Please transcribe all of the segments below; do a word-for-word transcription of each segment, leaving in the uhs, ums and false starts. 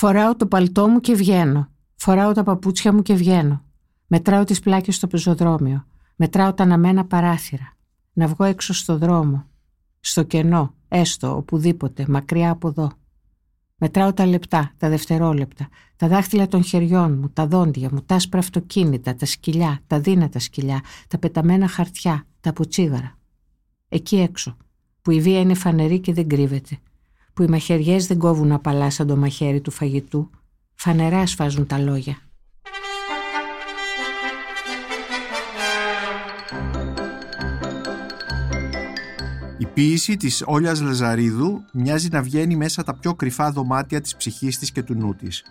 Φοράω το παλτό μου και βγαίνω. Φοράω τα παπούτσια μου και βγαίνω. Μετράω τις πλάκες στο πεζοδρόμιο. Μετράω τα αναμένα παράθυρα. Να βγω έξω στο δρόμο. Στο κενό, έστω, οπουδήποτε, μακριά από εδώ. Μετράω τα λεπτά, τα δευτερόλεπτα, τα δάχτυλα των χεριών μου, τα δόντια μου, τα άσπρα αυτοκίνητα, τα σκυλιά, τα δύνατα σκυλιά, τα πεταμένα χαρτιά, τα ποτσίγαρα. Εκεί έξω, που η βία είναι φανερή και δεν κρύβεται, που οι μαχαιριές δεν κόβουν απαλά σαν το μαχαίρι του φαγητού, φανερά σφάζουν τα λόγια. Η ποίηση της Όλιας Λαζαρίδου μοιάζει να βγαίνει μέσα τα πιο κρυφά δωμάτια της ψυχής της και του νου της.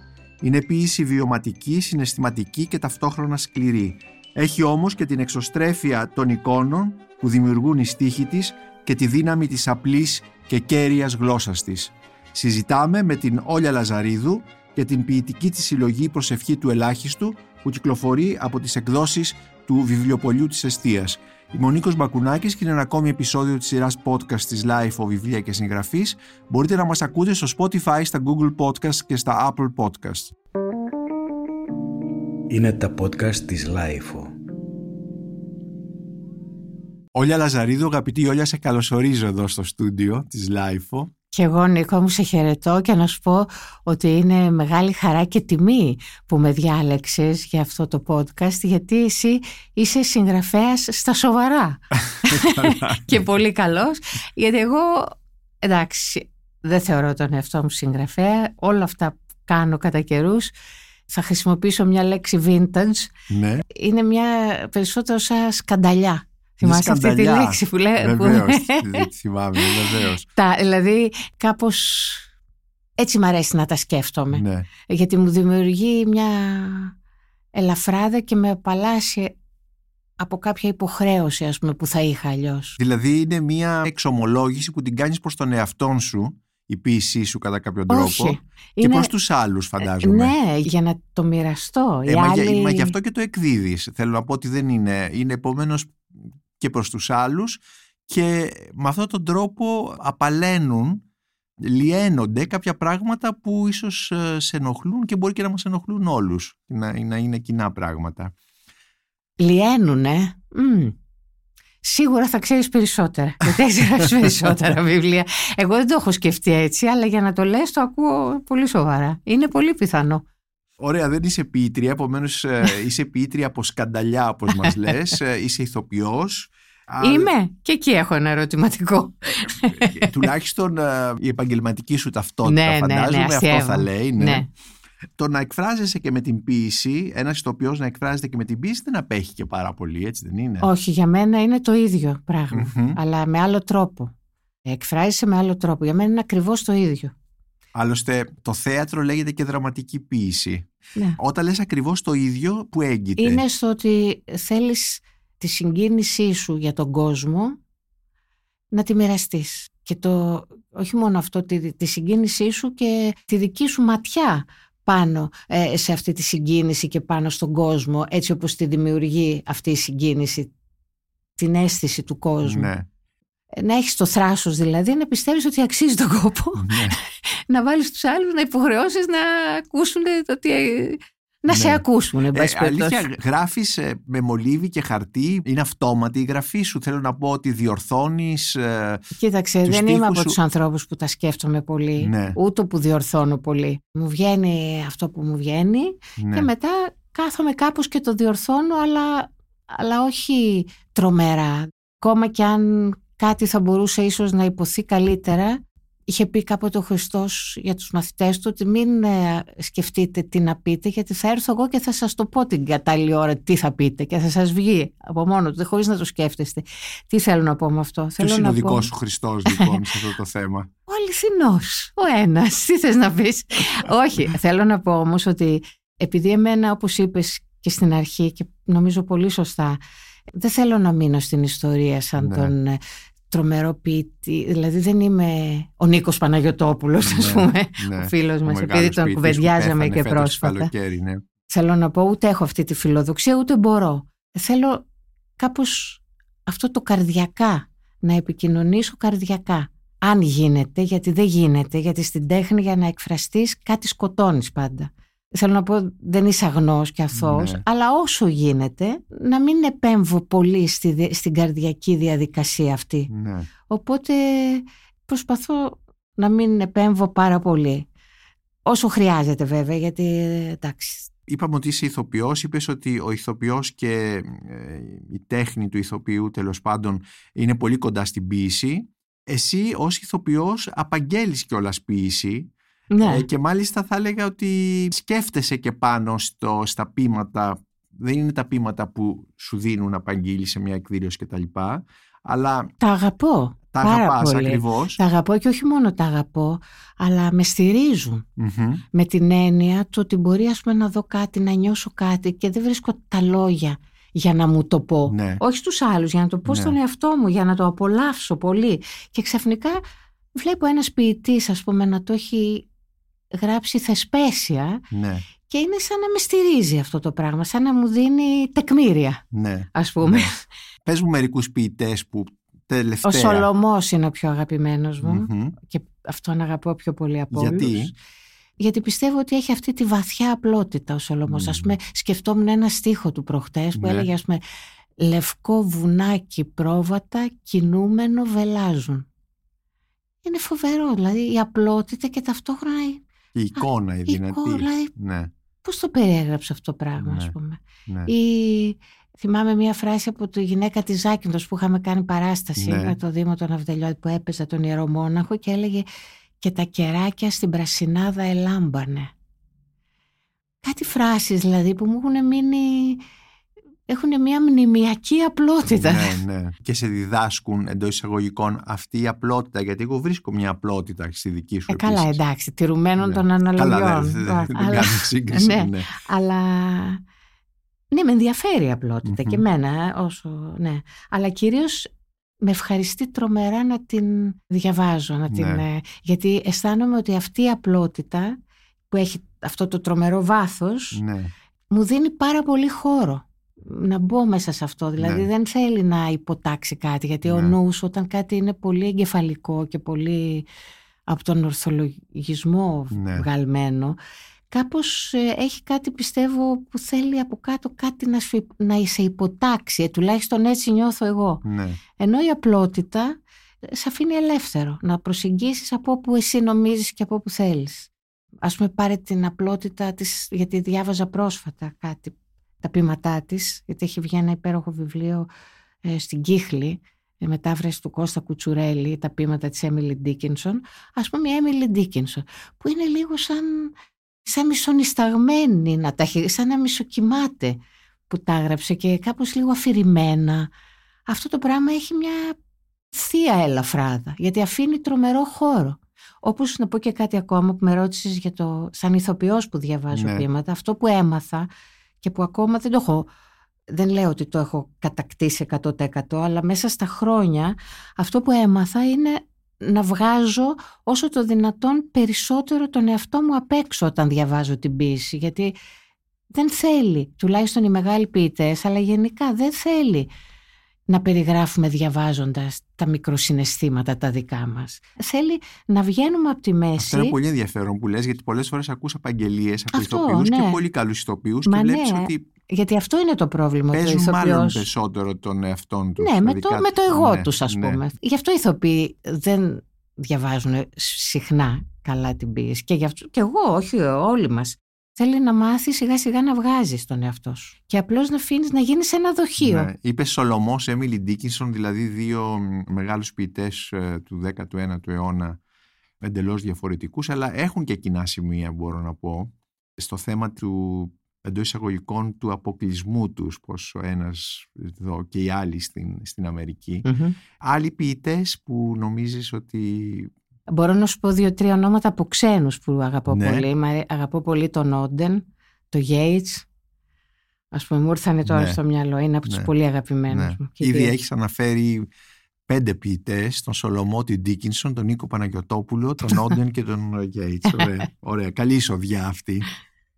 Είναι ποίηση βιωματική, συναισθηματική και ταυτόχρονα σκληρή. Έχει όμως και την εξωστρέφεια των εικόνων που δημιουργούν οι στίχοι της και τη δύναμη της απλής και κέρυας γλώσσας της. Συζητάμε με την Όλια Λαζαρίδου και την ποιητική της συλλογή «Η προσευχή του ελάχιστου» που κυκλοφορεί από τις εκδόσεις του Βιβλιοπωλείου της Εστίας. Είμαι ο Νίκος Μπακουνάκης και είναι ένα ακόμη επεισόδιο της σειράς podcast της Lifo Βιβλία και Συγγραφής. Μπορείτε να μας ακούτε στο Spotify, στα Google Podcast και στα Apple Podcast. Είναι τα podcast της Lifo. Όλια Λαζαρίδου, αγαπητή Όλια, σε καλωσορίζω εδώ στο στούντιο της Lifo. Και εγώ, Νίκο μου, σε χαιρετώ και να σου πω ότι είναι μεγάλη χαρά και τιμή που με διάλεξες για αυτό το podcast, γιατί εσύ είσαι συγγραφέας στα σοβαρά και πολύ καλός, γιατί εγώ, εντάξει, δεν θεωρώ τον εαυτό μου συγγραφέα. Όλα αυτά που κάνω κατά καιρούς, θα χρησιμοποιήσω μια λέξη vintage, ναι. Είναι μια περισσότερο σαν σκανταλιά. Θυμάσαι αυτή τη λέξη που λέει. Βεβαίως, θυμάμαι, βεβαίως. Δηλαδή κάπως έτσι μ' αρέσει να τα σκέφτομαι. Ναι. Γιατί μου δημιουργεί μια ελαφράδα και με απαλλάσσει από κάποια υποχρέωση, ας πούμε, που θα είχα αλλιώς. Δηλαδή είναι μια εξομολόγηση που την κάνεις προς τον εαυτόν σου, η ποίησή σου κατά κάποιον τρόπο. Όχι. Και είναι... προς τους άλλους, φαντάζομαι. Ναι, για να το μοιραστώ. Ε, μα, άλλοι... μα γι' αυτό και το εκδίδεις. Θέλω να πω ότι δεν είναι. Είναι επομένως και προς τους άλλους, και με αυτόν τον τρόπο απαλαίνουν, λιένονται κάποια πράγματα που ίσως σε ενοχλούν και μπορεί και να μας ενοχλούν όλους, να, να είναι κοινά πράγματα. Λιένουνε. Mm. Σίγουρα θα ξέρεις περισσότερα. Δεν ξέρεις περισσότερα βιβλία. Εγώ δεν το έχω σκεφτεί έτσι, αλλά για να το λες το ακούω πολύ σοβαρά. Είναι πολύ πιθανό. Ωραία, δεν είσαι ποιήτρια, επομένως είσαι ποιήτρια από σκανταλιά, όπως μας λες, είσαι ηθοποιός. Είμαι, και εκεί έχω ένα ερωτηματικό. Τουλάχιστον η επαγγελματική σου ταυτότητα, ναι, φαντάζομαι, ναι, ναι, αυτό θα λέει. Ναι. Ναι. Το να εκφράζεσαι και με την ποίηση, ένας ηθοποιός να εκφράζεται και με την ποίηση δεν απέχει και πάρα πολύ, έτσι δεν είναι? Όχι, για μένα είναι το ίδιο πράγμα, mm-hmm. αλλά με άλλο τρόπο. Εκφράζεσαι με άλλο τρόπο, για μένα είναι ακριβώς το ίδιο. Άλλωστε το θέατρο λέγεται και δραματική ποίηση. Ναι. Όταν λες ακριβώς το ίδιο, που έγκυται? Είναι στο ότι θέλεις τη συγκίνησή σου για τον κόσμο να τη μοιραστείς. Και το, όχι μόνο αυτό, τη, τη συγκίνησή σου και τη δική σου ματιά πάνω ε, σε αυτή τη συγκίνηση και πάνω στον κόσμο, έτσι όπως τη δημιουργεί αυτή η συγκίνηση, την αίσθηση του κόσμου. Ναι. Να έχεις το θράσος δηλαδή, να πιστεύεις ότι αξίζει τον κόπο. Ναι. Να βάλεις τους άλλους, να υποχρεώσεις να ακούσουν το τι... Να ναι. σε ακούσουν, εν πάση περιπτώσει. Αλήθεια, γράφεις με μολύβι και χαρτί, είναι αυτόματη η γραφή σου. Θέλω να πω ότι διορθώνεις ε, Κοίταξε, δεν είμαι από σου... τους ανθρώπους που τα σκέφτομαι πολύ, ναι. ούτε που διορθώνω πολύ. Μου βγαίνει αυτό που μου βγαίνει, ναι. και μετά κάθομαι κάπως και το διορθώνω, αλλά, αλλά όχι τρομερά. Ακόμα και αν κάτι θα μπορούσε ίσως να υποθεί καλύτερα. Είχε πει κάποτε ο Χριστός για τους μαθητές του ότι μην σκεφτείτε τι να πείτε, γιατί θα έρθω εγώ και θα σας το πω την κατάλληλη ώρα τι θα πείτε και θα σας βγει από μόνο του, χωρίς να το σκέφτεστε. Τι θέλω να πω με αυτό? Ποιος είναι ο δικός σου Χριστός λοιπόν σε αυτό το θέμα? Ο αληθινός, ο ένας. Τι θες να πεις? Όχι, θέλω να πω όμως ότι επειδή εμένα, όπως είπες και στην αρχή και νομίζω πολύ σωστά, δεν θέλω να μείνω στην ιστορία σαν ναι. τον... τρομερό ποιητή, δηλαδή δεν είμαι ο Νίκος Παναγιωτόπουλος, ναι, ας πούμε, ναι, ο φίλος μας, ο επειδή τον κουβεντιάζαμε και πρόσφατα. Ναι. Θέλω να πω, ούτε έχω αυτή τη φιλοδοξία, ούτε μπορώ. Θέλω κάπως αυτό το καρδιακά, να επικοινωνήσω καρδιακά. αν γίνεται, γιατί δεν γίνεται, γιατί στην τέχνη για να εκφραστείς κάτι σκοτώνεις πάντα. Θέλω να πω, δεν είσαι αγνός και αθώος, ναι. αλλά όσο γίνεται να μην επέμβω πολύ στη, στην καρδιακή διαδικασία αυτή. Ναι. Οπότε προσπαθώ να μην επέμβω πάρα πολύ. Όσο χρειάζεται βέβαια, γιατί εντάξει. Είπαμε ότι είσαι ηθοποιός, είπες ότι ο ηθοποιός και η τέχνη του ηθοποιού τέλος πάντων είναι πολύ κοντά στην ποίηση. Εσύ ως ηθοποιός απαγγέλεις κιόλας ποίηση. Ναι. Και μάλιστα θα έλεγα ότι σκέφτεσαι και πάνω στο, στα ποίηματα. Δεν είναι τα ποίηματα που σου δίνουν να απαγγείλεις σε μια εκδήλωση κτλ. Αλλά τα αγαπώ. Τα αγαπάς ακριβώς. Τα αγαπώ και όχι μόνο τα αγαπώ, αλλά με στηρίζουν. Mm-hmm. Με την έννοια του ότι μπορεί ας πούμε, να δω κάτι, να νιώσω κάτι και δεν βρίσκω τα λόγια για να μου το πω. Ναι. Όχι στους άλλους, για να το πω ναι. στον εαυτό μου, για να το απολαύσω πολύ. Και ξαφνικά βλέπω ένας ποιητής, ας πούμε, να το έχει γράψει θεσπέσια ναι. και είναι σαν να με στηρίζει αυτό το πράγμα, σαν να μου δίνει τεκμήρια, ναι. ας πούμε. Ναι. Πες μου μερικούς ποιητές που τελευταία... Ο Σολωμός είναι ο πιο αγαπημένος μου mm-hmm. και αυτόν αγαπώ πιο πολύ από όλους. Γιατί? Γιατί πιστεύω ότι έχει αυτή τη βαθιά απλότητα ο Σολωμός. Mm-hmm. Ας πούμε, σκεφτόμουν ένα στίχο του προχτές που ναι. έλεγε, ας πούμε, «Λευκό βουνάκι πρόβατα κινούμενο βελάζουν». Είναι φοβερό, δηλαδή η απλότητα και ταυτόχρονα η, η εικόνα, α, η δυνατή. Εικόνα, δηλαδή, ναι. Πώς το περιέγραψε αυτό το πράγμα, ναι. ας πούμε. Ναι. Η... Θυμάμαι μια φράση από τη γυναίκα της Ζάκυντος που είχαμε κάνει παράσταση ναι. με το Δήμο των Αυδελιών που έπαιζε τον ιερομόναχο και έλεγε «Και τα κεράκια στην πρασινάδα ελάμπανε». Κάτι φράσεις δηλαδή που μου έχουν μείνει... Έχουν μια μνημιακή απλότητα. Ναι, ναι. Και σε διδάσκουν εντός εισαγωγικών αυτή η απλότητα, γιατί εγώ βρίσκω μια απλότητα στη δική σου. Ε, καλά, επίσης. Εντάξει, τηρουμένων ναι. των αναλογιών. Καλά, δεν δε, δε κάνω σύγκριση. Ναι. Ναι. Αλλά ναι, με ενδιαφέρει η απλότητα mm-hmm. και εμένα, όσο, ναι. Αλλά κυρίως με ευχαριστεί τρομερά να την διαβάζω, να την, ναι. γιατί αισθάνομαι ότι αυτή η απλότητα που έχει αυτό το τρομερό βάθος, ναι. μου δίνει πάρα πολύ χώρο. Να μπω μέσα σε αυτό, δηλαδή ναι. δεν θέλει να υποτάξει κάτι, γιατί ναι. ο νους όταν κάτι είναι πολύ εγκεφαλικό και πολύ από τον ορθολογισμό ναι. βγαλμένο, κάπως έχει κάτι πιστεύω που θέλει από κάτω κάτι να, σου, να σε υποτάξει, τουλάχιστον έτσι νιώθω εγώ. Ναι. Ενώ η απλότητα σε αφήνει ελεύθερο, να προσεγγίσεις από όπου εσύ νομίζεις και από όπου θέλεις. Ας πούμε πάρε την απλότητα της, γιατί διάβαζα πρόσφατα κάτι. Τα ποίηματά της, γιατί έχει βγει ένα υπέροχο βιβλίο ε, στην Κύχλη, η μετάφραση του Κώστα Κουτσουρέλη, τα ποίηματα της Έμιλι Ντίκινσον. Ας πούμε η Έμιλι Ντίκινσον, που είναι λίγο σαν, σαν μισονισταγμένη, να τα, σαν να μισοκοιμάται που τα έγραψε και κάπως λίγο αφηρημένα. Αυτό το πράγμα έχει μια θεία ελαφράδα, γιατί αφήνει τρομερό χώρο. Όπως να πω και κάτι ακόμα που με ρώτησες για το, σαν ηθοποιός που διαβάζω ναι. ποίηματα, αυτό που έμαθα. Και που ακόμα δεν το έχω, δεν λέω ότι το έχω κατακτήσει εκατό τοις εκατό, αλλά μέσα στα χρόνια αυτό που έμαθα είναι να βγάζω όσο το δυνατόν περισσότερο τον εαυτό μου απ' έξω όταν διαβάζω την ποίηση. Γιατί δεν θέλει, τουλάχιστον οι μεγάλοι ποιητές, αλλά γενικά δεν θέλει να περιγράφουμε διαβάζοντας τα μικροσυναισθήματα τα δικά μας. Θέλει να βγαίνουμε από τη μέση. Αυτό είναι πολύ ενδιαφέρον που λες, γιατί πολλές φορές ακούς απαγγελίες από ηθοποιούς ναι. και πολύ καλούς ηθοποιούς και βλέπεις ναι. ότι... Γιατί αυτό είναι το πρόβλημα του ηθοποιού. Παίζουν μάλλον περισσότερο τον εαυτόν τους. Ναι, με το, με το εγώ ναι, τους ας ναι. πούμε. Γι' αυτό οι ηθοποιοί δεν διαβάζουν συχνά καλά την ποίηση. Και, γι αυτό, και εγώ, όχι όλοι μας. Θέλει να μάθει σιγά σιγά να βγάζει τον εαυτό σου. Και απλώς να αφήνει να γίνει ένα δοχείο. Ναι. Είπε Σολωμός, Έμιλι Ντίκινσον, δηλαδή δύο μεγάλους ποιητές του δέκατου ένατου αιώνα, εντελώς διαφορετικούς, αλλά έχουν και κοινά σημεία, μπορώ να πω, στο θέμα του εντός εισαγωγικών του αποκλεισμού τους, πως ο ένας εδώ και οι άλλοι στην, στην Αμερική. Mm-hmm. Άλλοι ποιητές που νομίζεις ότι. Μπορώ να σου πω δύο-τρία ονόματα από ξένους που αγαπώ ναι. πολύ. Μα αγαπώ πολύ τον Όντεν, τον Γέιτς. Ας πούμε, μου ήρθανε τώρα ναι. στο μυαλό. Είναι από τους ναι. πολύ αγαπημένους ναι. μου. Ήδη έχεις αναφέρει πέντε ποιητές, τον Σολωμό, την Ντίκινσον, τον Νίκο Παναγιωτόπουλο, τον Όντεν και τον Γέιτς. Ωραία. Ωραία. Καλή εισοδιά αυτή.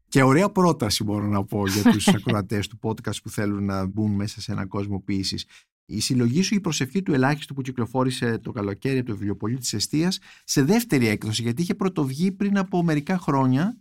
Και ωραία πρόταση μπορώ να πω για τους ακροατές του podcast που θέλουν να μπουν μέσα σε ένα κόσμο ποίησης. Η συλλογή σου, η προσευχή του ελάχιστου, που κυκλοφόρησε το καλοκαίρι από το Βιβλιοπωλείον της Εστίας, σε δεύτερη έκδοση, γιατί είχε πρωτοβγεί πριν από μερικά χρόνια.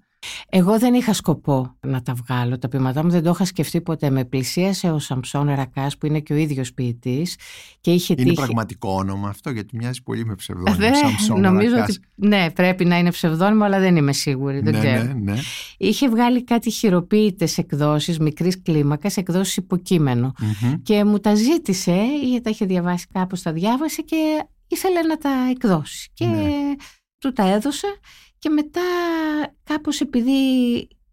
Εγώ δεν είχα σκοπό να τα βγάλω. Τα ποιηματά μου δεν το είχα σκεφτεί ποτέ. Με πλησίασε ο Σαμψών Ρακάς, που είναι και ο ίδιος ποιητής. Και είχε είναι τύχει... πραγματικό όνομα αυτό, γιατί μοιάζει πολύ με ψευδόνυμο. Δε, Σαμψών νομίζω Ρακάς. Ότι, ναι, πρέπει να είναι ψευδόνυμο, αλλά δεν είμαι σίγουρη. Δεν ναι, ξέρω. Ναι, ναι. Είχε βγάλει κάτι χειροποίητες εκδόσεις, μικρής κλίμακας, εκδόσεις υποκείμενο. Mm-hmm. Και μου τα ζήτησε, ή τα είχε διαβάσει κάπως, τα διάβασε και ήθελε να τα εκδώσει. Και ναι. του τα έδωσε. Και μετά κάπως, επειδή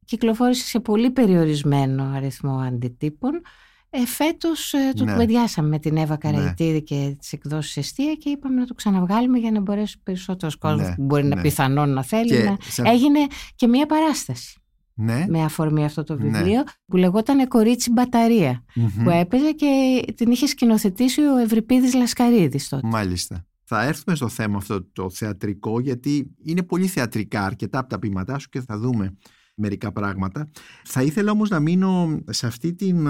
κυκλοφόρησε σε πολύ περιορισμένο αριθμό αντιτύπων, ε, φέτος ε, το ναι. κουβεντιάσαμε με την Εύα Καραϊτήδη ναι. και τις εκδόσεις Εστία και είπαμε να το ξαναβγάλουμε για να μπορέσει περισσότερος κόσμος ναι. που μπορεί ναι. να πιθανόν να θέλει. Και να... Σε... Έγινε και μία παράσταση ναι. με αφορμή αυτό το βιβλίο ναι. που λεγόταν «Κορίτσι μπαταρία», mm-hmm. που έπαιζε και την είχε σκηνοθετήσει ο Ευρυπίδης Λασκαρίδης τότε. Μάλιστα. Θα έρθουμε στο θέμα αυτό το θεατρικό, γιατί είναι πολύ θεατρικά αρκετά από τα ποιήματά σου και θα δούμε μερικά πράγματα. Θα ήθελα όμως να μείνω σε αυτή την,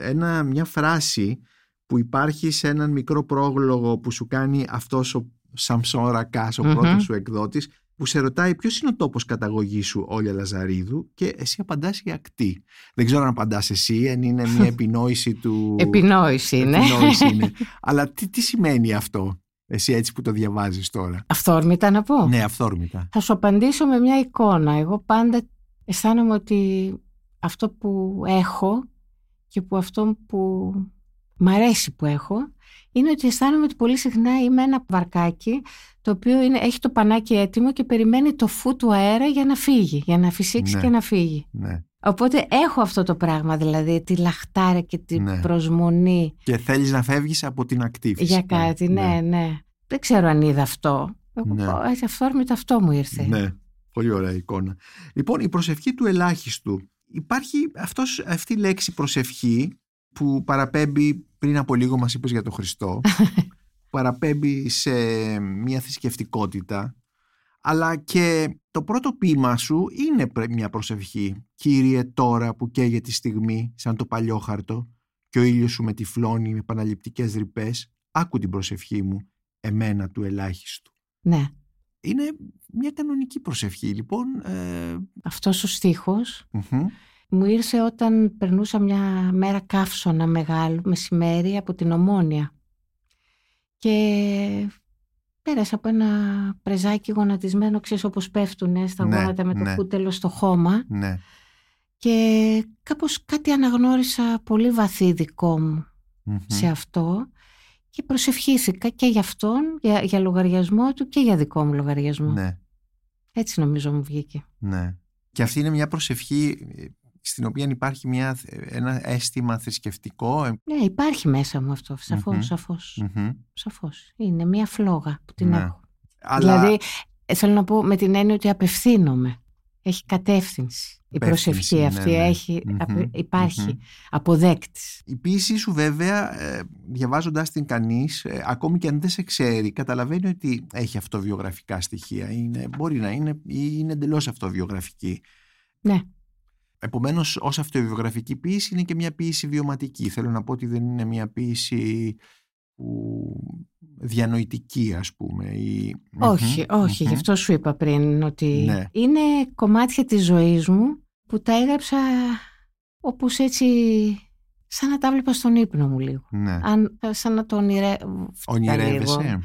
ένα, μια φράση που υπάρχει σε έναν μικρό πρόλογο που σου κάνει αυτός ο Σαμψών Ρακάς, ο mm-hmm. πρώτος σου εκδότης, που σε ρωτάει ποιος είναι ο τόπος καταγωγής σου, Όλια Λαζαρίδου, και εσύ απαντάς η ακτή. Δεν ξέρω αν απαντάς εσύ, αν είναι μια επινόηση του... Επινόηση είναι. Επινόηση είναι. Αλλά τι, τι σημαίνει αυτό? Εσύ έτσι που το διαβάζεις τώρα. Αυθόρμητα να πω. Ναι, αυθόρμητα. Θα σου απαντήσω με μια εικόνα. Εγώ πάντα αισθάνομαι ότι αυτό που έχω και που αυτό που μ' αρέσει που έχω είναι ότι αισθάνομαι ότι πολύ συχνά είμαι ένα βαρκάκι το οποίο είναι, έχει το πανάκι έτοιμο και περιμένει το φου του αέρα για να φύγει, για να φυσήξει ναι. και να φύγει. Ναι. Οπότε έχω αυτό το πράγμα, δηλαδή τη λαχτάρα και την ναι. προσμονή. Και θέλεις να φεύγεις από την ακτή. Για κάτι, ναι, ναι, ναι. Δεν ξέρω αν είδα αυτό. Ναι. Έτσι αυθόρμητα αυτό μου ήρθε. Ναι, πολύ ωραία εικόνα. Λοιπόν, η προσευχή του ελάχιστου. Υπάρχει αυτός, αυτή η λέξη προσευχή που παραπέμπει, πριν από λίγο μας είπες για τον Χριστό, παραπέμπει σε μια θρησκευτικότητα, αλλά και το πρώτο ποίημα σου είναι μια προσευχή. «Κύριε, τώρα που καίγεται τη στιγμή σαν το παλιόχαρτο και ο ήλιος σου με τυφλώνει με επαναληπτικές ρυπές, άκου την προσευχή μου, εμένα του ελάχιστου». Ναι. Είναι μια κανονική προσευχή, λοιπόν. Ε... Αυτός ο στίχος mm-hmm. μου ήρθε όταν περνούσα μια μέρα καύσωνα μεγάλο, μεσημέρι, από την Ομόνια. Και... πέρασα από ένα πρεζάκι γονατισμένο, ξέρεις, όπως πέφτουνε στα ναι, γόνατα με το ναι. κούτελο στο χώμα. Ναι. Και κάπως κάτι αναγνώρισα πολύ βαθύ δικό μου mm-hmm. σε αυτό και προσευχήθηκα και για αυτόν, για, για λογαριασμό του και για δικό μου λογαριασμό. Ναι. Έτσι νομίζω μου βγήκε. Ναι. Και αυτή είναι μια προσευχή στην οποία υπάρχει μια, ένα αίσθημα θρησκευτικό. Ναι, υπάρχει μέσα μου αυτό, σαφώς, mm-hmm. σαφώς, mm-hmm. σαφώς. Είναι μια φλόγα που την ναι. έχω. Αλλά... Δηλαδή, θέλω να πω με την έννοια ότι απευθύνομαι. Έχει κατεύθυνση. Η προσευχή ναι, αυτή ναι. Έχει, mm-hmm. υπάρχει mm-hmm. αποδέκτης. Η ποίησή σου βέβαια, διαβάζοντας την κανείς, ακόμη και αν δεν σε ξέρει, καταλαβαίνει ότι έχει αυτοβιογραφικά στοιχεία. Είναι, μπορεί να είναι ή είναι εντελώς αυτοβιογραφική. Ναι. Επομένως, ως αυτοβιογραφική ποίηση είναι και μια ποίηση βιωματική. Θέλω να πω ότι δεν είναι μια ποίηση διανοητική, ας πούμε. Ή... Όχι, mm-hmm. όχι. Mm-hmm. Γι' αυτό σου είπα πριν ότι ναι. είναι κομμάτια της ζωής μου που τα έγραψα όπως έτσι, σαν να τα βλέπα στον ύπνο μου λίγο. Ναι. Αν, σαν να το ονειρε... ονειρεύεσαι.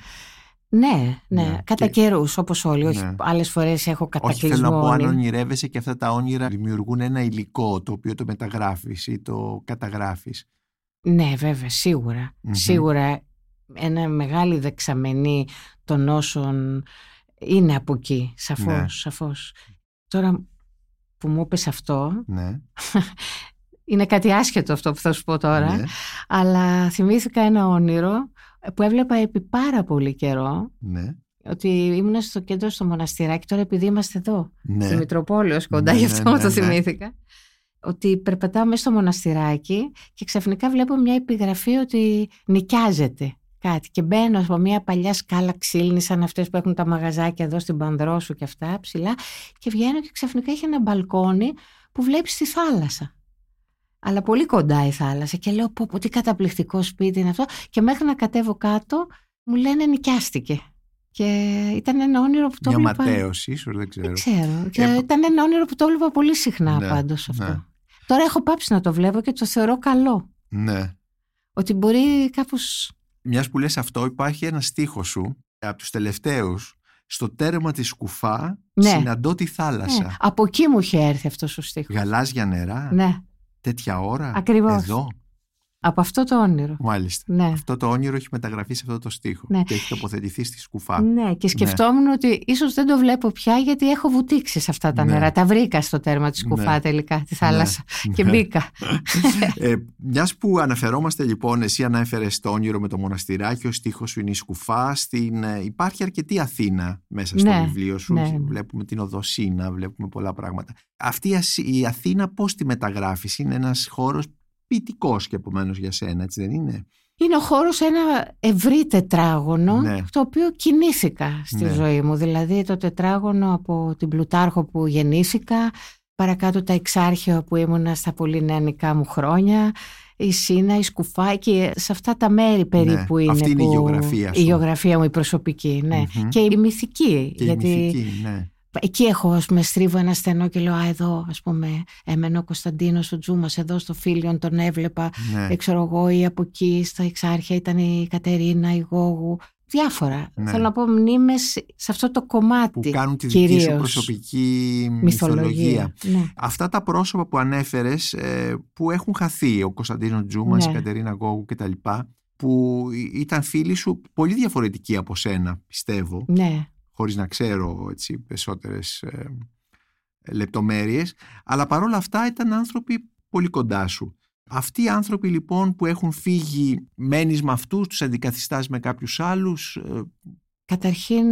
Ναι, ναι, ναι, κατά και... καιρούς όπως όλοι, ναι. όχι άλλες φορές έχω κατακλυσμό. Όχι, θέλω να πω, αν ονειρεύεσαι και αυτά τα όνειρα δημιουργούν ένα υλικό το οποίο το μεταγράφεις ή το καταγράφεις. Ναι, βέβαια, σίγουρα. Mm-hmm. Σίγουρα ένα μεγάλη δεξαμενή των όσων είναι από εκεί, σαφώς, ναι. σαφώς. Τώρα που μου είπες αυτό... Ναι. Είναι κάτι άσχετο αυτό που θα σου πω τώρα, ναι. αλλά θυμήθηκα ένα όνειρο που έβλεπα επί πάρα πολύ καιρό, ναι. ότι ήμουν στο κέντρο στο μοναστηράκι, τώρα επειδή είμαστε εδώ, ναι. στη Μητροπόλεως κοντά, ναι, γι' αυτό ναι, ναι, το ναι. θυμήθηκα, ότι περπατάω μέσα στο μοναστηράκι και ξαφνικά βλέπω μια επιγραφή ότι νοικιάζεται κάτι και μπαίνω από μια παλιά σκάλα ξύλινη σαν αυτές που έχουν τα μαγαζάκια εδώ στην Πανδρόσου και αυτά ψηλά, και βγαίνω και ξαφνικά είχε ένα μπαλκόνι που βλέπεις τη θάλασσα. αλλά πολύ κοντά η θάλασσα και λέω πω, πω τι καταπληκτικό σπίτι είναι αυτό, και μέχρι να κατέβω κάτω μου λένε νοικιάστηκε. Και ήταν ένα όνειρο που το έβλεπα. Μια ματέωση, ίσως, δεν ξέρω. Δεν ξέρω. Και ε... ήταν ένα όνειρο που το έβλεπα πολύ συχνά, ναι, πάντως αυτό. Ναι. Τώρα έχω πάψει να το βλέπω και το θεωρώ καλό. Ναι. Ότι μπορεί κάπως. Μιας που λες αυτό, υπάρχει ένα στίχο σου από τους τελευταίους. Στο τέρμα της Σκουφά, ναι, συναντώ τη θάλασσα. Ναι. Από εκεί μου είχε έρθει αυτός ο στίχος. Γαλάζια νερά. Ναι. Τέτοια ώρα. Ακριβώς. Εδώ. Από αυτό το όνειρο. Μάλιστα. Ναι. Αυτό το όνειρο έχει μεταγραφεί σε αυτό το στίχο. Ναι. Και έχει τοποθετηθεί στη Σκουφά. Ναι. Και σκεφτόμουν, ναι, ότι ίσως δεν το βλέπω πια γιατί έχω βουτήξει σε αυτά τα, ναι, νερά. Τα βρήκα στο τέρμα της Σκουφά, ναι, τελικά, τη θάλασσα. Ναι. Και μπήκα. ε, μιας που αναφερόμαστε λοιπόν, εσύ ανέφερες το όνειρο με το μοναστηράκι, ο στίχος σου είναι η Σκουφά. Στην... Υπάρχει αρκετή Αθήνα μέσα στο, ναι, βιβλίο σου. Ναι. Βλέπουμε την Οδοσίνα, βλέπουμε πολλά πράγματα. Αυτή η Αθήνα πώς τη μεταγράφεις? Είναι ένας χώρος ποιητικός και επομένως για σένα, έτσι δεν είναι? Είναι ο χώρος ένα ευρύ τετράγωνο, ναι, το οποίο κινήθηκα στη, ναι, ζωή μου. Δηλαδή το τετράγωνο από την Πλουτάρχο που γεννήθηκα, παρακάτω τα Εξάρχεια που ήμουνα στα πολύ νεανικά μου χρόνια, η Σύνα, η Σκουφά, και σε αυτά τα μέρη περίπου, ναι, είναι. Αυτή είναι που... η γεωγραφία σου. Η γεωγραφία μου, η προσωπική, ναι. Mm-hmm. Και η μυθική. Και γιατί... η μυθική, ναι. Εκεί έχω, ας πούμε, στρίβω ένα στενό και λέω, α, εδώ, ας πούμε, έμενε ο Κωνσταντίνος ο Τζούμας, εδώ στο Φίλιον τον έβλεπα, ναι, ξέρω εγώ, ή από εκεί στα Εξάρχεια ήταν η Κατερίνα, η Γόγου, διάφορα, ναι, θέλω να πω, μνήμες σε αυτό το κομμάτι που κάνουν τη δική σου προσωπική μυθολογία, μυθολογία. Ναι. Αυτά τα πρόσωπα που ανέφερες, ε, που έχουν χαθεί, ο Κωνσταντίνος Τζούμας, ναι, η Κατερίνα Γόγου κτλ., που ήταν φίλοι σου πολύ διαφορετικοί από σένα, πιστεύω, ναι, χωρίς να ξέρω, έτσι, περισσότερες ε, λεπτομέρειες, αλλά παρόλα αυτά ήταν άνθρωποι πολύ κοντά σου. Αυτοί οι άνθρωποι λοιπόν που έχουν φύγει, μένεις με αυτούς, τους αντικαθιστάς με κάποιους άλλους? Ε... Καταρχήν,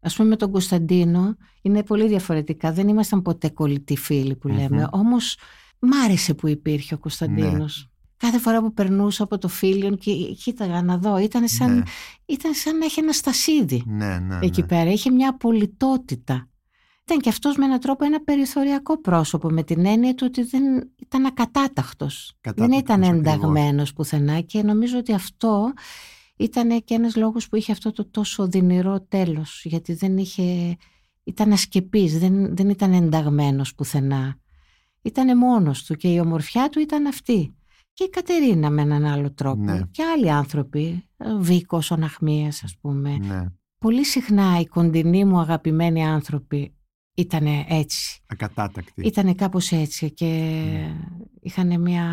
ας πούμε, με τον Κωνσταντίνο είναι πολύ διαφορετικά. Δεν ήμασταν ποτέ κολλητοί φίλοι που λέμε, mm-hmm, όμως μ' άρεσε που υπήρχε ο Κωνσταντίνος. Ναι. Κάθε φορά που περνούσα από το Φίλιον και κοίταγα να δω, ήταν σαν, ναι, ήταν σαν να έχει ένα στασίδι, ναι, ναι, εκεί, ναι, πέρα. Είχε μια απολυτότητα. Ήταν και αυτός με έναν τρόπο ένα περιθωριακό πρόσωπο, με την έννοια του ότι δεν ήταν ακατάταχτος. Κατάταχτος, δεν ήταν ενταγμένος πουθενά, και νομίζω ότι αυτό ήταν και ένας λόγος που είχε αυτό το τόσο οδυνηρό τέλος, γιατί δεν είχε, ήταν ασκεπής, δεν, δεν ήταν ενταγμένος πουθενά. Ήτανε μόνος του και η ομορφιά του ήταν αυτή. Και η Κατερίνα με έναν άλλο τρόπο, ναι, και άλλοι άνθρωποι, ο Βίκος, ο Ναχμίας, ας πούμε. Ναι. Πολύ συχνά οι κοντινοί μου αγαπημένοι άνθρωποι ήτανε έτσι. Ακατάτακτοι. Ήτανε κάπως έτσι και, ναι, είχανε μια...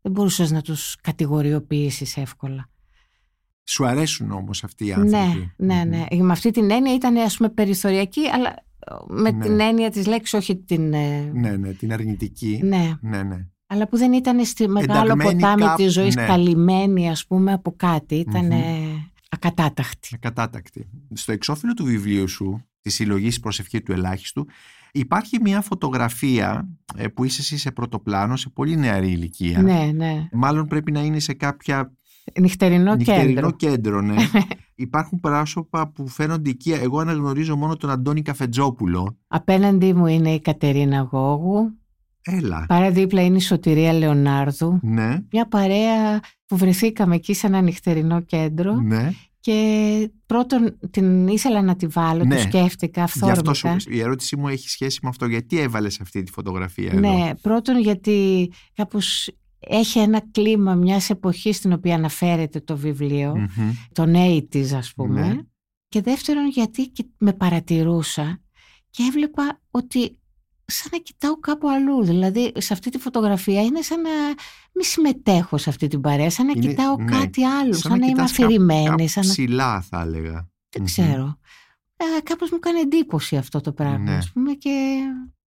Δεν μπορούσες να τους κατηγοριοποιήσεις εύκολα. Σου αρέσουν όμως αυτοί οι άνθρωποι. Ναι, ναι, ναι. Mm-hmm. Με αυτή την έννοια ήτανε, ας πούμε, περιθωριακοί, αλλά με, ναι, την έννοια της λέξης, όχι την... Ναι, ναι, την αρνητική. Ναι, ναι, ναι. Αλλά που δεν ήταν στη μεγάλο ποτάμι κάπου, της ζωής, ναι, καλυμμένη, ας πούμε, από κάτι. Ήταν, mm-hmm, ακατάτακτη. Ακατάτακτη. Στο εξώφυλλο του βιβλίου σου, της συλλογής «Η προσευχή του ελάχιστου», υπάρχει μια φωτογραφία ε, που είσαι εσύ σε πρωτοπλάνο, σε πολύ νεαρή ηλικία. Ναι, ναι. Μάλλον πρέπει να είναι σε κάποια... Νυχτερινό, νυχτερινό κέντρο. Ναι. Υπάρχουν πρόσωπα που φαίνονται εκεί. Εγώ αναγνωρίζω μόνο τον Αντώνη Καφετζόπουλο. Απέναντι μου είναι η Κατερίνα Γόγου. Έλα. Πάρα δίπλα είναι η Σωτηρία Λεωνάρδου, ναι, μια παρέα που βρεθήκαμε εκεί σε ένα νυχτερινό κέντρο, ναι, και πρώτον την ήθελα να τη βάλω, ναι, το σκέφτηκα αυθόρμητα. Γι' αυτό η ερώτησή μου έχει σχέση με αυτό, γιατί έβαλες αυτή τη φωτογραφία εδώ? Ναι, πρώτον γιατί κάπως έχει ένα κλίμα μιας εποχής στην οποία αναφέρεται το βιβλίο, mm-hmm, τον ογδόντα, ας πούμε, ναι, και δεύτερον γιατί με παρατηρούσα και έβλεπα ότι σαν να κοιτάω κάπου αλλού. Δηλαδή, σε αυτή τη φωτογραφία είναι σαν να μη συμμετέχω σε αυτή την παρέα, σαν να είναι, κοιτάω, ναι, κάτι άλλο, σαν, σαν να είμαι αφηρημένη. Σαν να... ψηλά, θα έλεγα. Δεν, mm-hmm, ξέρω. Ε, κάπως μου κάνει εντύπωση αυτό το πράγμα, ναι, ας πούμε, και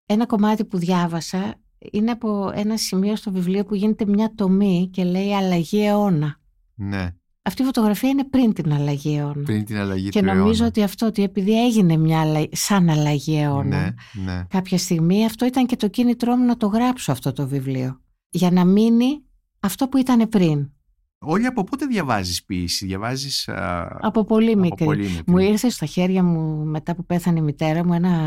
ένα κομμάτι που διάβασα είναι από ένα σημείο στο βιβλίο που γίνεται μια τομή και λέει «Αλλαγή αιώνα». Ναι. Αυτή η φωτογραφία είναι πριν την αλλαγή αιώνα. Πριν την αλλαγή και νομίζω αιώνα, ότι αυτό, ότι επειδή έγινε μια αλλα... σαν αλλαγή αιώνα, ναι, ναι, κάποια στιγμή, αυτό ήταν και το κίνητρό μου να το γράψω αυτό το βιβλίο. Για να μείνει αυτό που ήταν πριν. Όλοι, από πότε διαβάζεις ποιήση? Διαβάζεις α... από, πολύ από πολύ μικρή. Μου ήρθε στα χέρια μου μετά που πέθανε η μητέρα μου ένα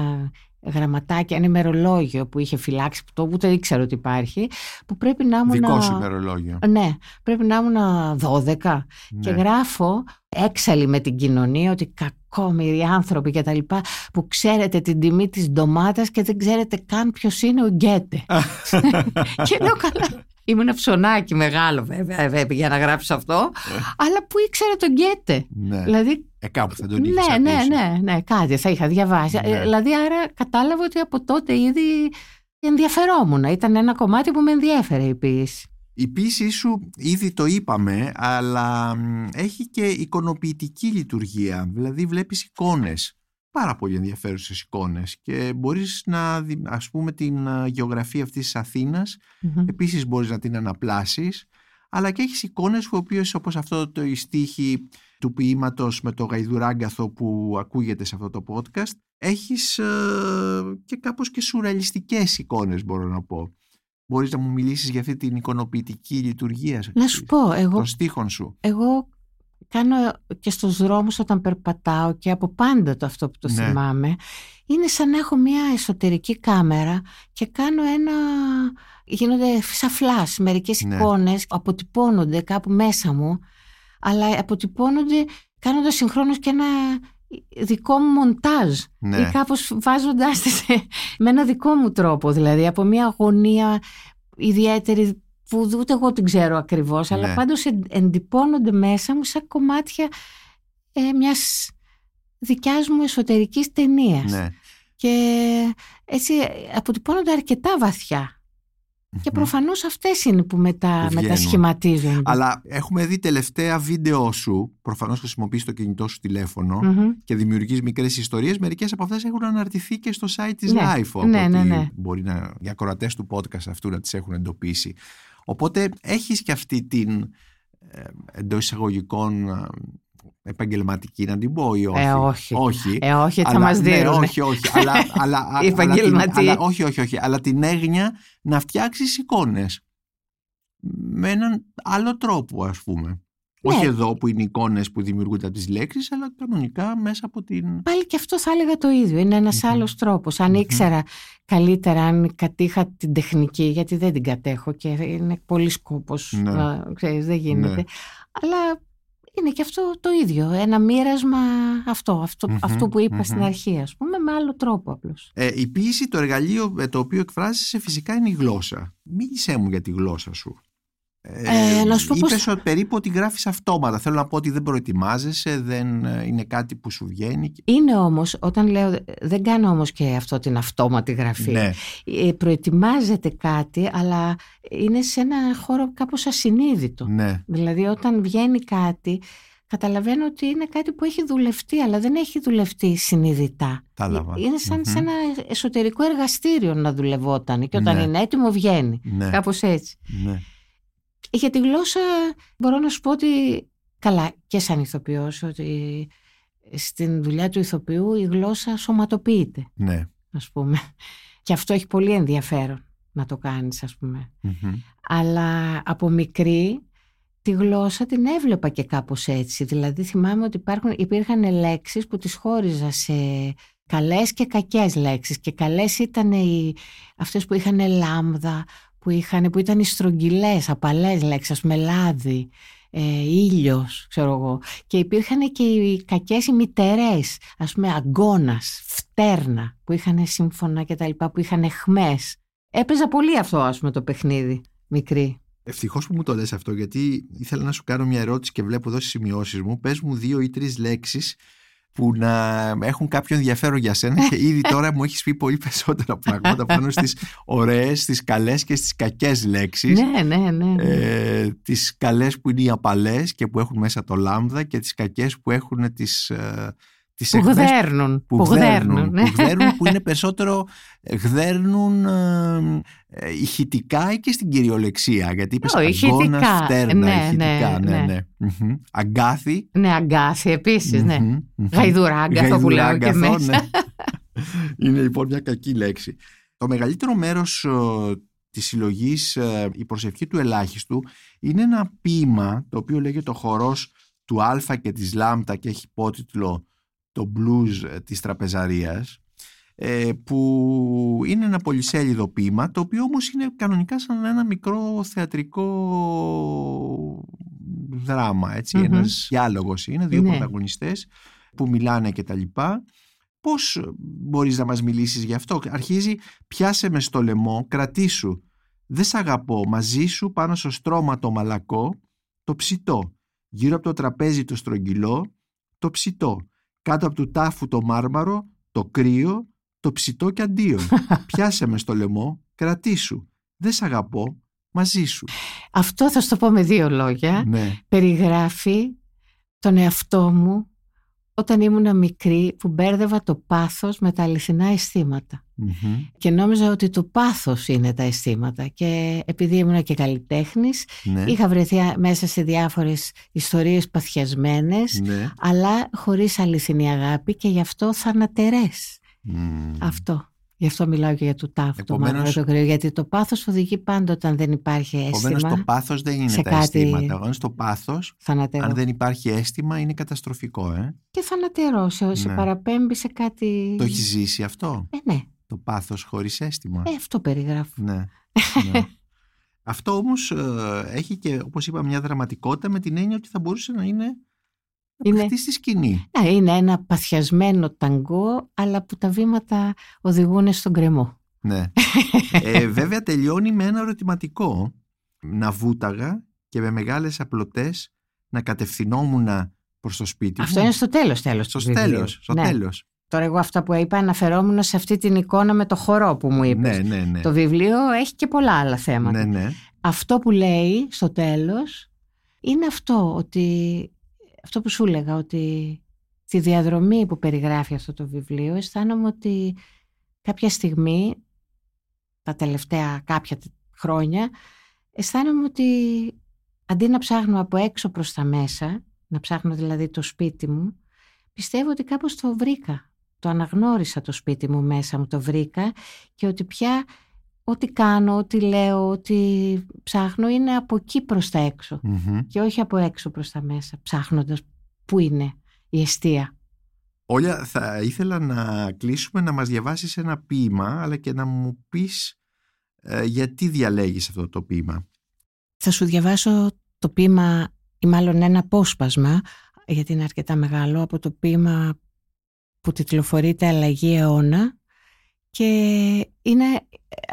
γραμματάκια, ένα ημερολόγιο που είχε φυλάξει, που ούτε ήξερα ότι υπάρχει, που πρέπει να ήμουν. Δικό σου ημερολόγιο. Ναι, πρέπει να ήμουν δώδεκα. Ναι. Και γράφω έξαλλη με την κοινωνία ότι κακόμοιροι άνθρωποι και τα λοιπά, που ξέρετε την τιμή της ντομάτας και δεν ξέρετε καν ποιος είναι ο Γκέτε. Και λέω καλά. Ήμουν ένα ψωνάκι μεγάλο βέβαια για να γράψω αυτό, αλλά που ήξερα τον Γκέτε. Ναι. Δηλαδή, ε, κάπου θα τον είχες ναι, ακούσει. Ναι, ναι, ναι, κάτι θα είχα διαβάσει. Ναι. Δηλαδή, άρα κατάλαβα ότι από τότε ήδη ενδιαφερόμουν. Ήταν ένα κομμάτι που με ενδιέφερε η ποιήση. Η ποιήση σου, ήδη το είπαμε, αλλά έχει και εικονοποιητική λειτουργία. Δηλαδή, βλέπεις εικόνες. Πάρα πολύ ενδιαφέρουσες εικόνες και μπορείς να δει, ας πούμε, την γεωγραφία αυτής της Αθήνας, mm-hmm. επίσης μπορείς να την αναπλάσεις, αλλά και έχεις εικόνες που οποίες, όπως αυτό το στίχη του ποίηματος με το γαϊδουράγκαθο που ακούγεται σε αυτό το podcast, έχεις ε, και κάπως και σουρεαλιστικές εικόνες, μπορώ να πω. Μπορείς να μου μιλήσεις για αυτή την εικονοποιητική λειτουργία να σου πω, εγώ, των στίχων σου. Εγώ... Κάνω και στους δρόμους όταν περπατάω και από πάντα το αυτό που το ναι. θυμάμαι είναι σαν να έχω μια εσωτερική κάμερα και κάνω ένα, γίνονται σαν φλάς μερικές ναι. εικόνες, αποτυπώνονται κάπου μέσα μου, αλλά αποτυπώνονται κάνοντας συγχρόνως και ένα δικό μου μοντάζ ναι. ή κάπως βάζοντάς τις με ένα δικό μου τρόπο, δηλαδή από μια γωνία ιδιαίτερη που ούτε εγώ την ξέρω ακριβώς, ναι. αλλά πάντως εντυπώνονται μέσα μου σαν κομμάτια ε, μιας δικιάς μου εσωτερικής ταινίας. Ναι. Και έτσι αποτυπώνονται αρκετά βαθιά. Και προφανώς αυτές είναι που μετα... μετασχηματίζονται. Αλλά έχουμε δει τελευταία βίντεο σου, προφανώς χρησιμοποιείς το κινητό σου τηλέφωνο mm-hmm. και δημιουργείς μικρές ιστορίες. Μερικές από αυτές έχουν αναρτηθεί και στο site της ναι. Lifo. Ναι, ναι, ναι. Μπορεί να, οι ακροατές του podcast αυτού να τις έχουν εντοπίσει. Οπότε έχεις και αυτή την εντός εισαγωγικών... επαγγελματική να την πω ή όχι. Ε, όχι. όχι. Ε, όχι, θα αλλά, μας δίνουν. Ναι, όχι, όχι. αλλά, αλλά, αλλά, την, αλλά, όχι, όχι, όχι. Αλλά την έγνοια να φτιάξεις εικόνες. Με έναν άλλο τρόπο, ας πούμε. Ναι. Όχι εδώ που είναι εικόνες που δημιουργούνται από τις λέξεις, αλλά κανονικά μέσα από την... Πάλι και αυτό θα έλεγα το ίδιο. Είναι ένας mm-hmm. άλλος τρόπος. Αν mm-hmm. ήξερα καλύτερα, αν κατήχα την τεχνική, γιατί δεν την κατέχω και είναι πολύ σκόπος. Ναι. Να, ξέρεις, δεν γίνεται. Ναι. Αλλά... είναι και αυτό το ίδιο, ένα μοίρασμα αυτό, αυτό, mm-hmm, αυτό που είπα mm-hmm. στην αρχή, ας πούμε, με άλλο τρόπο απλώς. Ε, η ποίηση, το εργαλείο το οποίο εκφράζεσαι φυσικά είναι η γλώσσα. Μίλησέ μου για τη γλώσσα σου. Ε, ε, να σου πω είπες πώς... περίπου ότι γράφεις αυτόματα. Θέλω να πω ότι δεν προετοιμάζεσαι, δεν είναι κάτι που σου βγαίνει. Είναι όμως, όταν λέω, δεν κάνω όμως και αυτό την αυτόματη γραφή. Ναι. Ε, προετοιμάζεται κάτι, αλλά είναι σε ένα χώρο κάπως ασυνείδητο. Ναι. Δηλαδή όταν βγαίνει κάτι, καταλαβαίνω ότι είναι κάτι που έχει δουλευτεί, αλλά δεν έχει δουλευτεί συνειδητά. Τάλαβα. Είναι σαν mm-hmm. σε ένα εσωτερικό εργαστήριο να δουλευόταν και όταν ναι. είναι έτοιμο βγαίνει. Ναι. Κάπως έτσι. Ναι. Για τη γλώσσα μπορώ να σου πω ότι καλά και σαν ηθοποιός, ότι στην δουλειά του ηθοποιού η γλώσσα σωματοποιείται, ναι. ας πούμε. Και αυτό έχει πολύ ενδιαφέρον να το κάνεις, ας πούμε. Mm-hmm. Αλλά από μικρή τη γλώσσα την έβλεπα και κάπως έτσι. Δηλαδή θυμάμαι ότι υπάρχουν, υπήρχαν λέξεις που τις χώριζα σε... καλές και κακές λέξεις. Και καλές ήταν οι... αυτές που είχαν λάμδα, που, είχαν, που ήταν οι στρογγυλές, απαλές λέξεις, με λάδι, ε, ήλιος, ξέρω εγώ. Και υπήρχαν και οι κακές, οι μητερές, ας πούμε αγκώνας, φτέρνα, που είχαν σύμφωνα και τα λοιπά, που είχαν αιχμές. Έπαιζα πολύ αυτό, ας πούμε, το παιχνίδι, μικρή. Ευτυχώς που μου το λες αυτό, γιατί ήθελα να σου κάνω μια ερώτηση και βλέπω εδώ στις σημειώσεις μου. Πες μου δύο ή τρεις λέξεις που να έχουν κάποιο ενδιαφέρον για σένα και ήδη τώρα μου έχεις πει πολύ περισσότερα πράγματα πάνω στις ωραίες, στις καλές και στις κακές λέξεις. Ναι, ναι, ναι. Ε, τις καλές που είναι οι απαλές και που έχουν μέσα το λάμδα και τις κακές που έχουν τις... Ε, τις που εχμές, γδέρνουν. Που, που γδέρνουν, γδέρνουν, ναι. που, γδέρνουν που είναι περισσότερο γδέρνουν ε, ηχητικά ή και στην κυριολεξία. Γιατί είπες αγκώνα, φτέρνα, ναι, ηχητικά. Ναι, ναι. ναι. Mm-hmm. Αγκάθι. Ναι, αγκάθι επίσης, ναι. Mm-hmm. Γαϊδουράγκα, που λέω και μέσα. Ναι. Είναι λοιπόν μια κακή λέξη. Το μεγαλύτερο μέρος ε, της συλλογής ε, «Η προσευχή του ελάχιστου» είναι ένα ποίημα το οποίο λέγεται «Ο χορός του Α και της Λάμδα» και έχει υπότιτλο «Το blues της τραπεζαρίας». ε, που είναι ένα πολυσέλιδο ποίημα, το οποίο όμως είναι κανονικά σαν ένα μικρό θεατρικό δράμα, έτσι, mm-hmm. ένας διάλογος είναι, δύο ναι. πρωταγωνιστές που μιλάνε και τα λοιπά. Πώς μπορείς να μας μιλήσεις γι' αυτό? Αρχίζει, πιάσε με στο λαιμό, κρατήσου, δεν σ' αγαπώ, μαζί σου πάνω στο στρώμα το μαλακό, το ψητό, γύρω από το τραπέζι το στρογγυλό, το ψητό, κάτω από του τάφου το μάρμαρο, το κρύο, το ψητό κι αντίον. Πιάσε με στο λαιμό, κρατήσου, δεν σ' αγαπώ, μαζί σου. Αυτό θα σου το πω με δύο λόγια. Ναι. Περιγράφει τον εαυτό μου όταν ήμουν μικρή, που μπέρδευα το πάθος με τα αληθινά αισθήματα. Mm-hmm. Και νόμιζα ότι το πάθος είναι τα αισθήματα. Και επειδή ήμουν και καλλιτέχνης, ναι. είχα βρεθεί μέσα σε διάφορες ιστορίες παθιασμένες, ναι. αλλά χωρίς αληθινή αγάπη, και γι' αυτό θανατερές. Mm. Αυτό. Γι' αυτό μιλάω και για το τάφο, επομένως, το μαύρο, γιατί το πάθος οδηγεί πάντα, όταν δεν υπάρχει αίσθημα. Επομένως το πάθος δεν είναι τα αισθήματα. Επομένως το πάθος, θανατερό. Αν δεν υπάρχει αίσθημα, είναι καταστροφικό. Ε? Και θανατερό, σε όσοι ναι. παραπέμπει σε κάτι... Το έχει ζήσει αυτό. Ε, ναι. Το πάθος χωρίς αίσθημα. Ε, αυτό περιγράφω. Ναι. ναι. Αυτό όμως ε, έχει και, όπως είπα, μια δραματικότητα, με την έννοια ότι θα μπορούσε να είναι... Είναι, στη σκηνή. Ναι, είναι ένα παθιασμένο ταγκό, αλλά που τα βήματα οδηγούν στον κρεμό. Ναι. ε, βέβαια τελειώνει με ένα ερωτηματικό. Να βούταγα και με μεγάλες απλωτές να κατευθυνόμουν προς το σπίτι μου. Αυτό είναι στο τέλος, τέλος. Στο τέλος, στο ναι. τέλος. Τώρα εγώ αυτά που είπα αναφερόμουν σε αυτή την εικόνα με το χορό που μου είπες. Ναι, ναι, ναι. Το βιβλίο έχει και πολλά άλλα θέματα. Ναι, ναι. Αυτό που λέει στο τέλος είναι αυτό, ότι... Αυτό που σου έλεγα, ότι τη διαδρομή που περιγράφει αυτό το βιβλίο, αισθάνομαι ότι κάποια στιγμή, τα τελευταία κάποια χρόνια, αισθάνομαι ότι αντί να ψάχνω από έξω προς τα μέσα, να ψάχνω δηλαδή το σπίτι μου, πιστεύω ότι κάπως το βρήκα. Το αναγνώρισα το σπίτι μου μέσα μου, το βρήκα, και ότι πια ό,τι κάνω, ό,τι λέω, ό,τι ψάχνω είναι από εκεί προς τα έξω mm-hmm. και όχι από έξω προς τα μέσα, ψάχνοντας πού είναι η εστία. Όλια, θα ήθελα να κλείσουμε να μας διαβάσεις ένα ποίημα, αλλά και να μου πεις ε, γιατί διαλέγεις αυτό το ποίημα. Θα σου διαβάσω το ποίημα, ή μάλλον ένα απόσπασμα, γιατί είναι αρκετά μεγάλο, από το ποίημα που τιτλοφορείται «Αλλαγή αιώνα». Και είναι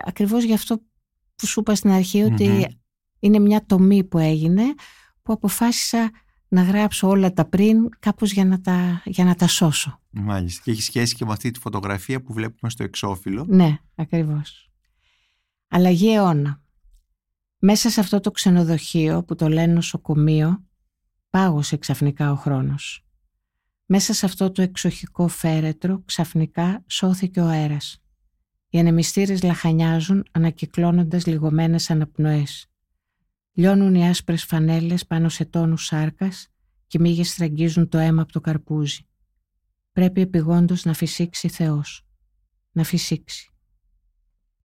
ακριβώς γι' αυτό που σου είπα στην αρχή, ότι mm-hmm. είναι μια τομή που έγινε, που αποφάσισα να γράψω όλα τα πριν κάπως για να τα, για να τα σώσω. Μάλιστα. Και έχει σχέση και με αυτή τη φωτογραφία που βλέπουμε στο εξώφυλλο. Ναι, ακριβώς. Αλλαγή αιώνα. Μέσα σε αυτό το ξενοδοχείο που το λένε νοσοκομείο, πάγωσε ξαφνικά ο χρόνος. Μέσα σε αυτό το εξοχικό φέρετρο ξαφνικά σώθηκε ο αέρας. Οι ανεμιστήρες λαχανιάζουν ανακυκλώνοντας λιγωμένες αναπνοές. Λιώνουν οι άσπρες φανέλες πάνω σε τόνους σάρκας και μύγες στραγγίζουν το αίμα από το καρπούζι. Πρέπει επειγόντως να φυσήξει Θεός. Να φυσήξει.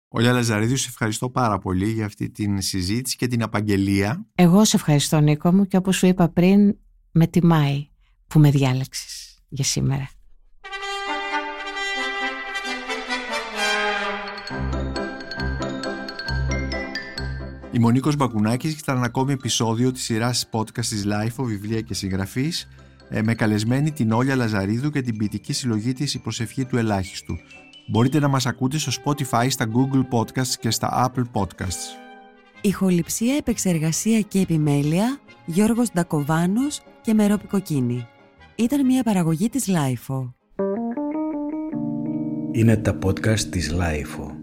Όλια Λαζαρίδου, σε ευχαριστώ πάρα πολύ για αυτή την συζήτηση και την απαγγελία. Εγώ σε ευχαριστώ, Νίκο μου, και όπως σου είπα πριν, με τιμάει που με διάλεξες για σήμερα. Είμαι ο Νίκος Μπακουνάκης και ήταν ένα ακόμη επεισόδιο της σειράς podcast της Lifo, βιβλία και συγγραφής, με καλεσμένη την Όλια Λαζαρίδου και την ποιητική συλλογή της «Η προσευχή του ελάχιστου». Μπορείτε να μας ακούτε στο Spotify, στα Google Podcasts και στα Apple Podcasts. Ηχοληψία, επεξεργασία και επιμέλεια, Γιώργος Ντακοβάνος και Μερόπη Κοκκίνη. Ήταν μια παραγωγή της Lifo. Είναι τα podcast της Lifo.